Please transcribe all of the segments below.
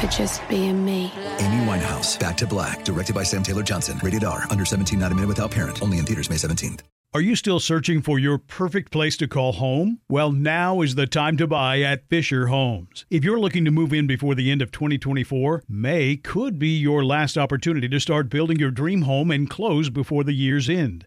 for just being me. Amy Winehouse, Back to Black, directed by Sam Taylor Johnson. Rated R, under 17, not a minute without parent. Only in theaters May 17th. Are you still searching for your perfect place to call home? Well, now is the time to buy at Fisher Homes. If you're looking to move in before the end of 2024, May could be your last opportunity to start building your dream home and close before the year's end.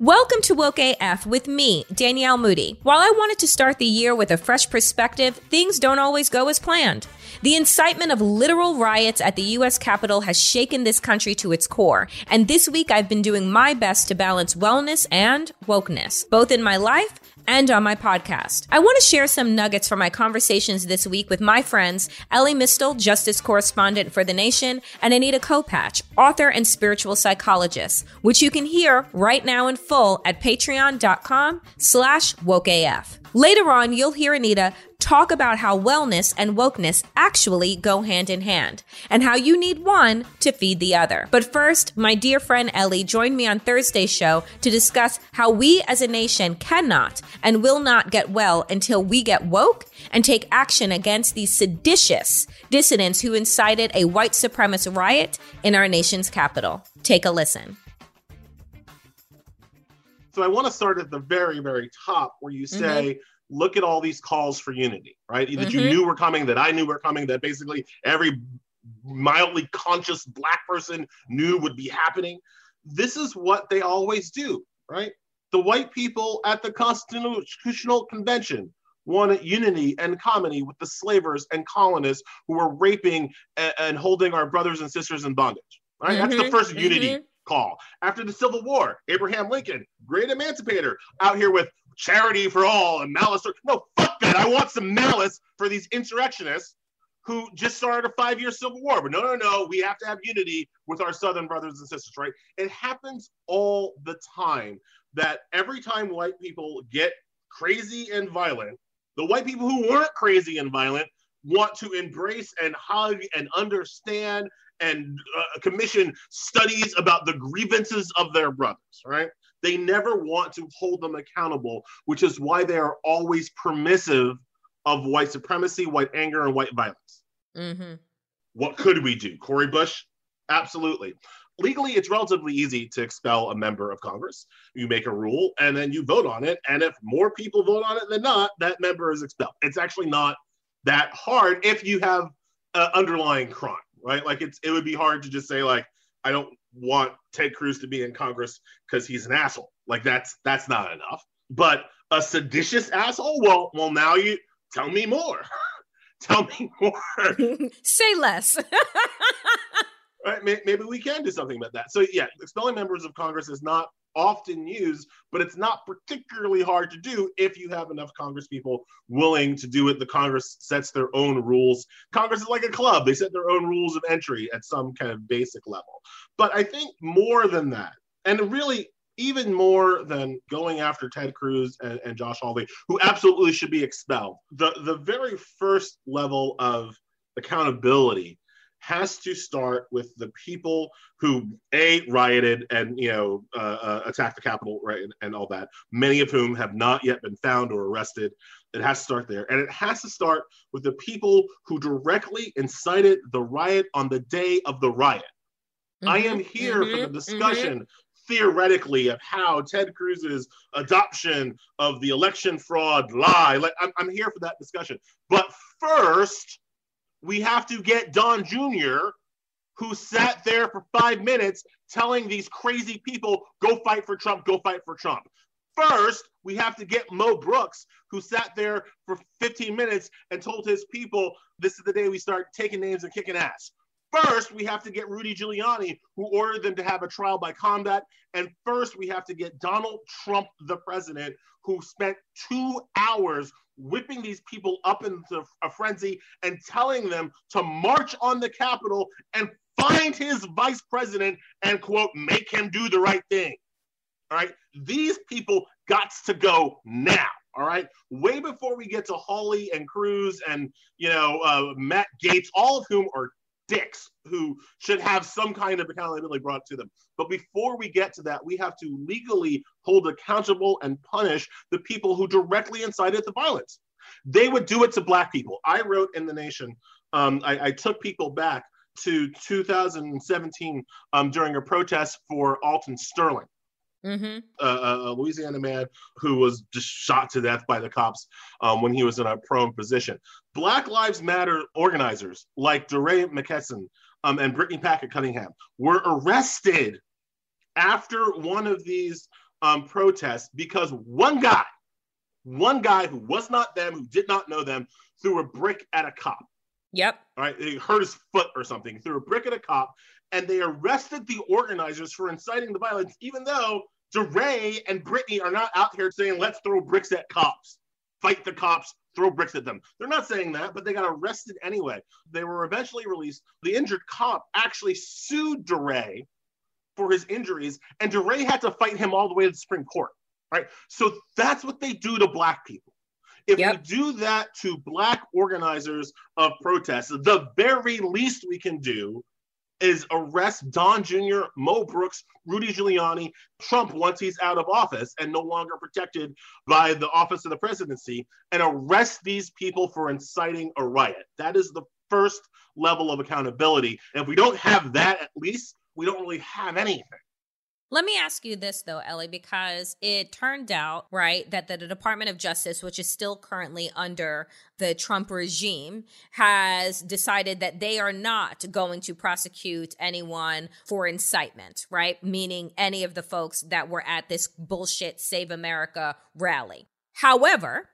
Welcome to Woke AF with me, Danielle Moody. While I wanted to start the year with a fresh perspective, things don't always go as planned. The incitement of literal riots at the U.S. Capitol has shaken this country to its core. And this week, I've been doing my best to balance wellness and wokeness, both in my life and on my podcast. I want to share some nuggets from my conversations this week with my friends, Ellie Mistel, justice correspondent for The Nation, and Anita Kopach, author and spiritual psychologist, which you can hear right now in full at patreon.com/wokeaf. Later on, you'll hear Anita talk about how wellness and wokeness actually go hand in hand and how you need one to feed the other. But first, my dear friend Ellie joined me on Thursday's show to discuss how we as a nation cannot and will not get well until we get woke and take action against these seditious dissidents who incited a white supremacist riot in our nation's capital. Take a listen. So I want to start at the very, very top where you say, look at all these calls for unity, right? That you knew were coming, that I knew were coming, that basically every mildly conscious Black person knew would be happening. This is what they always do, right? The white people at the Constitutional Convention wanted unity and comity with the slavers and colonists who were raping and holding our brothers and sisters in bondage, right? That's the first unity call. After the Civil War, Abraham Lincoln, great emancipator, out here with charity for all and malice. No, fuck that. I want some malice for these insurrectionists who just started a 5-year civil war. But no, we have to have unity with our Southern brothers and sisters, right? It happens all the time that every time white people get crazy and violent, the white people who weren't crazy and violent want to embrace and hug and understand and commission studies about the grievances of their brothers, right? They never want to hold them accountable, which is why they are always permissive of white supremacy, white anger, and white violence. What could we do? Cori Bush? Absolutely. Legally, it's relatively easy to expel a member of Congress. You make a rule, and then you vote on it. And if more people vote on it than not, that member is expelled. It's actually not that hard if you have underlying crime, right? Like, it would be hard to just say, like, I don't want Ted Cruz to be in Congress because he's an asshole. Like, that's not enough. But a seditious asshole? Well, now you tell me more. Tell me more. Say less. Right? Maybe we can do something about that. So yeah, expelling members of Congress is not often used, but it's not particularly hard to do if you have enough Congress people willing to do it. The Congress sets their own rules. Congress is like a club. They set their own rules of entry at some kind of basic level. But I think more than that, and really even more than going after Ted Cruz and Josh Hawley, who absolutely should be expelled, the very first level of accountability has to start with the people who, A, rioted and, attacked the Capitol, right, and all that, many of whom have not yet been found or arrested. It has to start there. And it has to start with the people who directly incited the riot on the day of the riot. Mm-hmm. I am here for the discussion, theoretically, of how Ted Cruz's adoption of the election fraud lie, like, I'm here for that discussion. But first, we have to get Don Jr., who sat there for 5 minutes telling these crazy people, go fight for Trump, go fight for Trump. First, we have to get Mo Brooks, who sat there for 15 minutes and told his people, this is the day we start taking names and kicking ass. First, we have to get Rudy Giuliani, who ordered them to have a trial by combat. And first, we have to get Donald Trump, the president, who spent 2 hours whipping these people up into a frenzy and telling them to march on the Capitol and find his vice president and, quote, make him do the right thing. All right. These people got to go now. All right. Way before we get to Hawley and Cruz and, Matt Gaetz, all of whom are dicks who should have some kind of accountability brought to them. But before we get to that, we have to legally hold accountable and punish the people who directly incited the violence. They would do it to Black people. I wrote in The Nation, I took people back to 2017 during a protest for Alton Sterling, a Louisiana man who was just shot to death by the cops when he was in a prone position. Black Lives Matter organizers like DeRay McKesson and Brittany Packett Cunningham were arrested after one of these protests because one guy who was not them, who did not know them, threw a brick at a cop. Yep. All right. He hurt his foot or something, threw a brick at a cop, and they arrested the organizers for inciting the violence, even though DeRay and Brittany are not out here saying, let's throw bricks at cops, fight the cops, throw bricks at them. They're not saying that, but they got arrested anyway. They were eventually released. The injured cop actually sued DeRay for his injuries, and DeRay had to fight him all the way to the Supreme Court, right? So that's what they do to Black people. If we do that to Black organizers of protests, the very least we can do is arrest Don Jr., Mo Brooks, Rudy Giuliani, Trump once he's out of office and no longer protected by the office of the presidency, and arrest these people for inciting a riot. That is the first level of accountability. And if we don't have that, at least we don't really have anything. Let me ask you this, though, Ellie, because it turned out, right, that the Department of Justice, which is still currently under the Trump regime, has decided that they are not going to prosecute anyone for incitement, right? Meaning any of the folks that were at this bullshit Save America rally. However,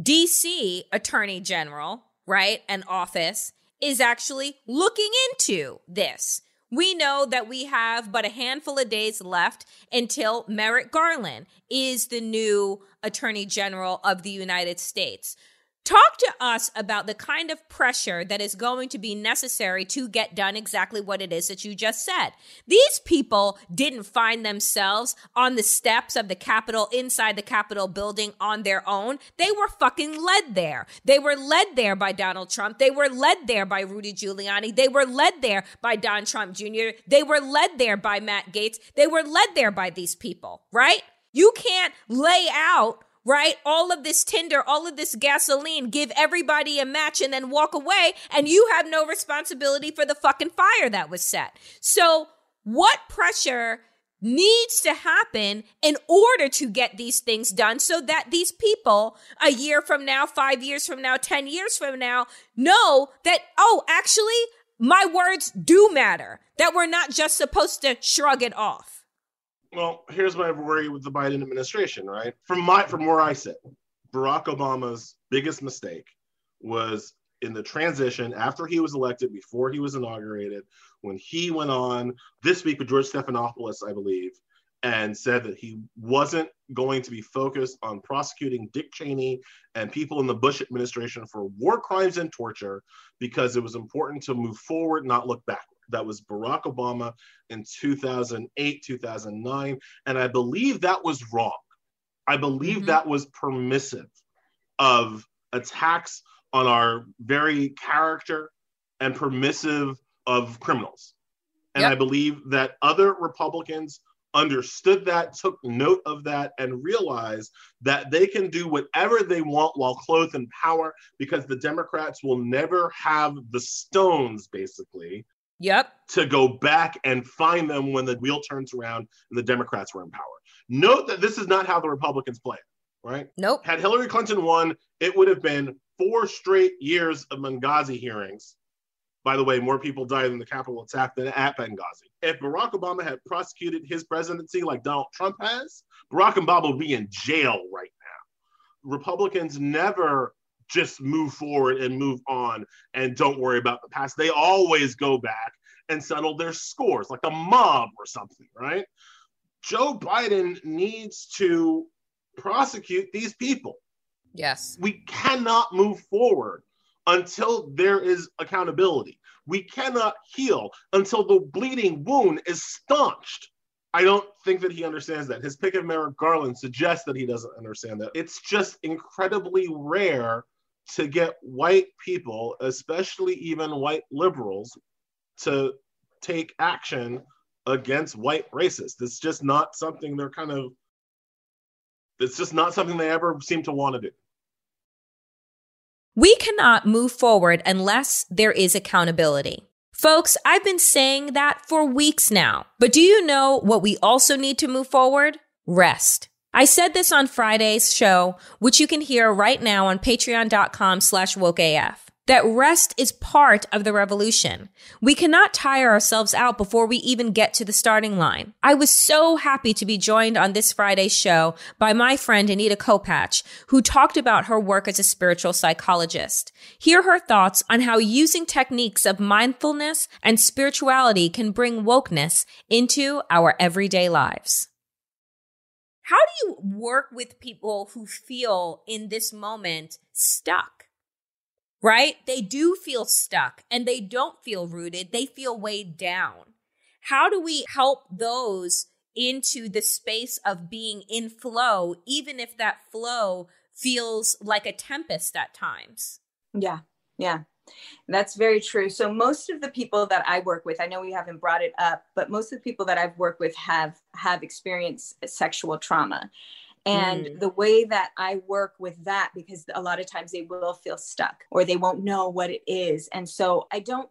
D.C. Attorney General, right, and office is actually looking into this. We know that we have but a handful of days left until Merrick Garland is the new Attorney General of the United States. Talk to us about the kind of pressure that is going to be necessary to get done exactly what it is that you just said. These people didn't find themselves on the steps of the Capitol, inside the Capitol building on their own. They were fucking led there. They were led there by Donald Trump. They were led there by Rudy Giuliani. They were led there by Don Trump Jr. They were led there by Matt Gaetz. They were led there by these people, right? You can't lay out, right, all of this tinder, all of this gasoline, give everybody a match and then walk away, and you have no responsibility for the fucking fire that was set. So what pressure needs to happen in order to get these things done so that these people a year from now, 5 years from now, 10 years from now, know that, oh, actually, my words do matter, that we're not just supposed to shrug it off? Well, here's my worry with the Biden administration, right? From where I sit, Barack Obama's biggest mistake was in the transition after he was elected, before he was inaugurated, when he went on This Week with George Stephanopoulos, I believe, and said that he wasn't going to be focused on prosecuting Dick Cheney and people in the Bush administration for war crimes and torture because it was important to move forward, not look backward. That was Barack Obama in 2008, 2009. And I believe that was wrong. I believe that was permissive of attacks on our very character, and permissive of criminals. And I believe that other Republicans understood that, took note of that, and realized that they can do whatever they want while clothed in power, because the Democrats will never have the stones, basically, to go back and find them when the wheel turns around and the Democrats were in power. Note that this is not how the Republicans play, right? Nope. Had Hillary Clinton won, it would have been 4 straight years of Benghazi hearings. By the way, more people died in the Capitol attack than at Benghazi. If Barack Obama had prosecuted his presidency like Donald Trump has, Barack Obama would be in jail right now. Republicans never just move forward and move on and don't worry about the past. They always go back and settle their scores like a mob or something, right? Joe Biden needs to prosecute these people. Yes. We cannot move forward until there is accountability. We cannot heal until the bleeding wound is staunched. I don't think that he understands that. His pick of Merrick Garland suggests that he doesn't understand that. It's just incredibly rare to get white people, especially even white liberals, to take action against white racists. It's just not something they're kind of, it's just not something they ever seem to want to do. We cannot move forward unless there is accountability. Folks, I've been saying that for weeks now, but do you know what we also need to move forward? Rest. I said this on Friday's show, which you can hear right now on patreon.com/wokeaf, that rest is part of the revolution. We cannot tire ourselves out before we even get to the starting line. I was so happy to be joined on this Friday's show by my friend Anita Kopach, who talked about her work as a spiritual psychologist. Hear her thoughts on how using techniques of mindfulness and spirituality can bring wokeness into our everyday lives. How do you work with people who feel in this moment stuck? Right? They do feel stuck and they don't feel rooted. They feel weighed down. How do we help those into the space of being in flow, even if that flow feels like a tempest at times? Yeah. That's very true. So most of the people that I work with, I know we haven't brought it up, but most of the people that I've worked with have experienced sexual trauma. And the way that I work with that, because a lot of times they will feel stuck or they won't know what it is. And so I don't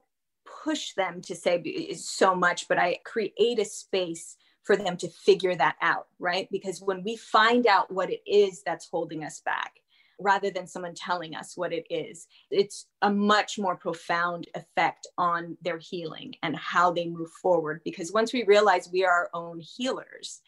push them to say so much, but I create a space for them to figure that out, right? Because when we find out what it is that's holding us back, rather than someone telling us what it is, it's a much more profound effect on their healing and how they move forward. Because once we realize we are our own healers,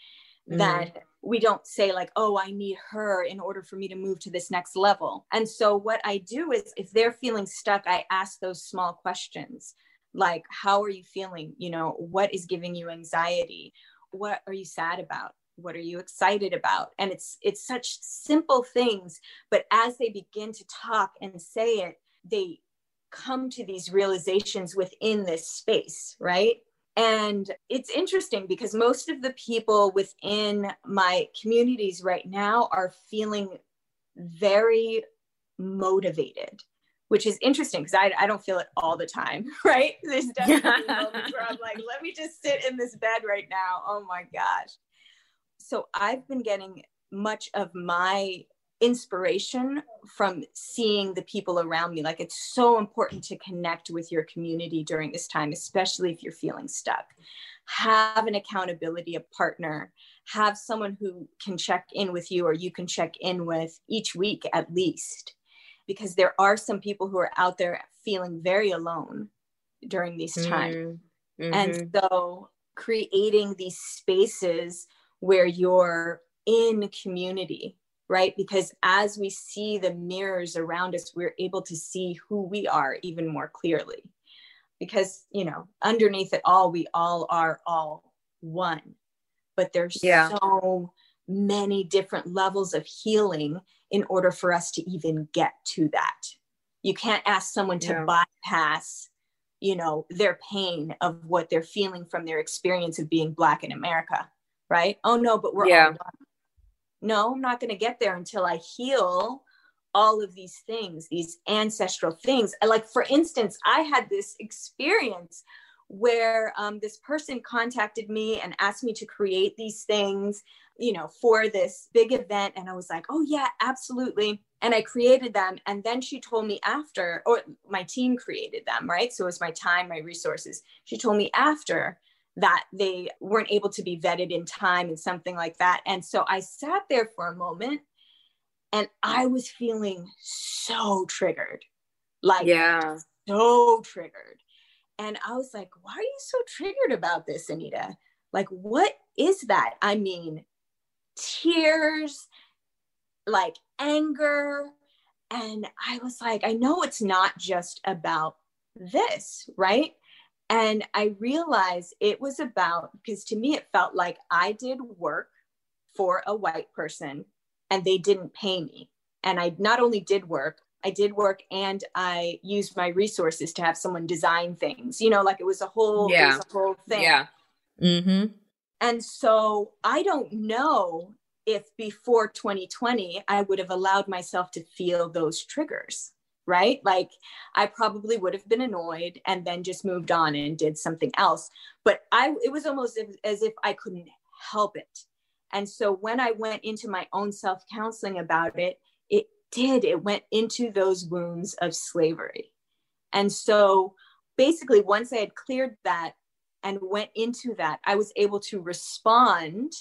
that we don't say like, oh, I need her in order for me to move to this next level. And so what I do is if they're feeling stuck, I ask those small questions like, how are you feeling? You know, what is giving you anxiety? What are you sad about? What are you excited about? And it's such simple things, but as they begin to talk and say it, they come to these realizations within this space, right? And it's interesting because most of the people within my communities right now are feeling very motivated, which is interesting because I don't feel it all the time, right? There's definitely moments where I'm like, let me just sit in this bed right now. Oh my gosh. So I've been getting much of my inspiration from seeing the people around me. Like, it's so important to connect with your community during this time, especially if you're feeling stuck. Have an accountability, a partner, have someone who can check in with you or you can check in with each week at least, because there are some people who are out there feeling very alone during these times. And so creating these spaces where you're in community, right? Because as we see the mirrors around us, we're able to see who we are even more clearly. Because, you know, underneath it all, we all are all one. But there's so many different levels of healing in order for us to even get to that. You can't ask someone to bypass, you know, their pain of what they're feeling from their experience of being Black in America, right? Oh no, but we're all one. No, I'm not going to get there until I heal all of these things, these ancestral things. Like, for instance, I had this experience where this person contacted me and asked me to create these things, you know, for this big event. And I was like, oh yeah, absolutely. And I created them. And then she told me after, or my team created them, right? So it was my time, my resources. She told me after that they weren't able to be vetted in time and something like that. And so I sat there for a moment and I was feeling so triggered, like, yeah, so triggered. And I was like, why are you so triggered about this, Anita? Like, what is that? I mean, tears, like anger. And I was like, I know it's not just about this, right? And I realized it was about, because to me, it felt like I did work for a white person and they didn't pay me. And I not only did work, and I used my resources to have someone design things, you know, like it was a whole, yeah, it was a whole thing. Yeah. Mm-hmm. And so I don't know if before 2020, I would have allowed myself to feel those triggers, right? Like I probably would have been annoyed and then just moved on and did something else. But it was almost as if I couldn't help it. And so when I went into my own self-counseling about it, it went into those wounds of slavery. And so basically once I had cleared that and went into that, I was able to respond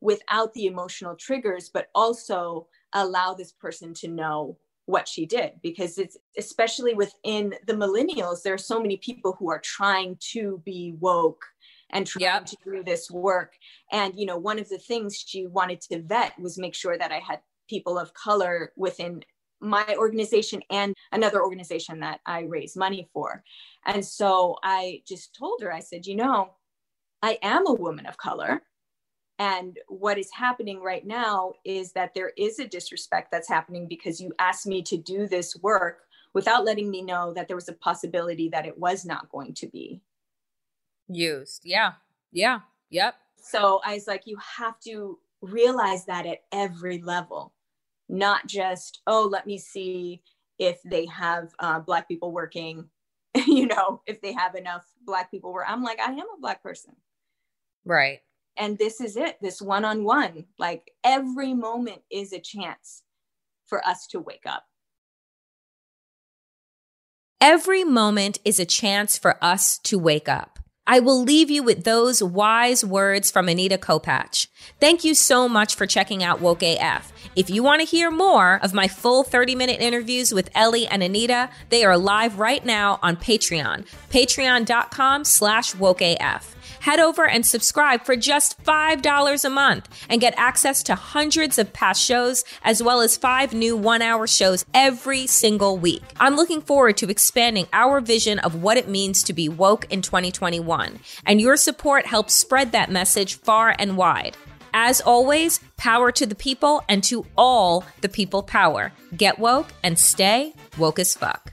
without the emotional triggers, but also allow this person to know what she did, because it's especially within the millennials, there are so many people who are trying to be woke and trying, yep, to do this work. And, you know, one of the things she wanted to vet was make sure that I had people of color within my organization and another organization that I raise money for. And so I just told her, I said, you know, I am a woman of color. And what is happening right now is that there is a disrespect that's happening because you asked me to do this work without letting me know that there was a possibility that it was not going to be used. Yeah. Yeah. Yep. So I was like, you have to realize that at every level, not just, oh, let me see if they have Black people working, you know, if they have enough Black people where I'm like, I am a Black person. Right. And this is it, this one-on-one, like every moment is a chance for us to wake up. Every moment is a chance for us to wake up. I will leave you with those wise words from Anita Kopach. Thank you so much for checking out Woke AF. If you want to hear more of my full 30-minute interviews with Ellie and Anita, they are live right now on Patreon, patreon.com/wokeaf. Head over and subscribe for just $5 a month and get access to hundreds of past shows as well as 5 new 1-hour shows every single week. I'm looking forward to expanding our vision of what it means to be woke in 2021, and your support helps spread that message far and wide. As always, power to the people and to all the people power. Get woke and stay woke as fuck.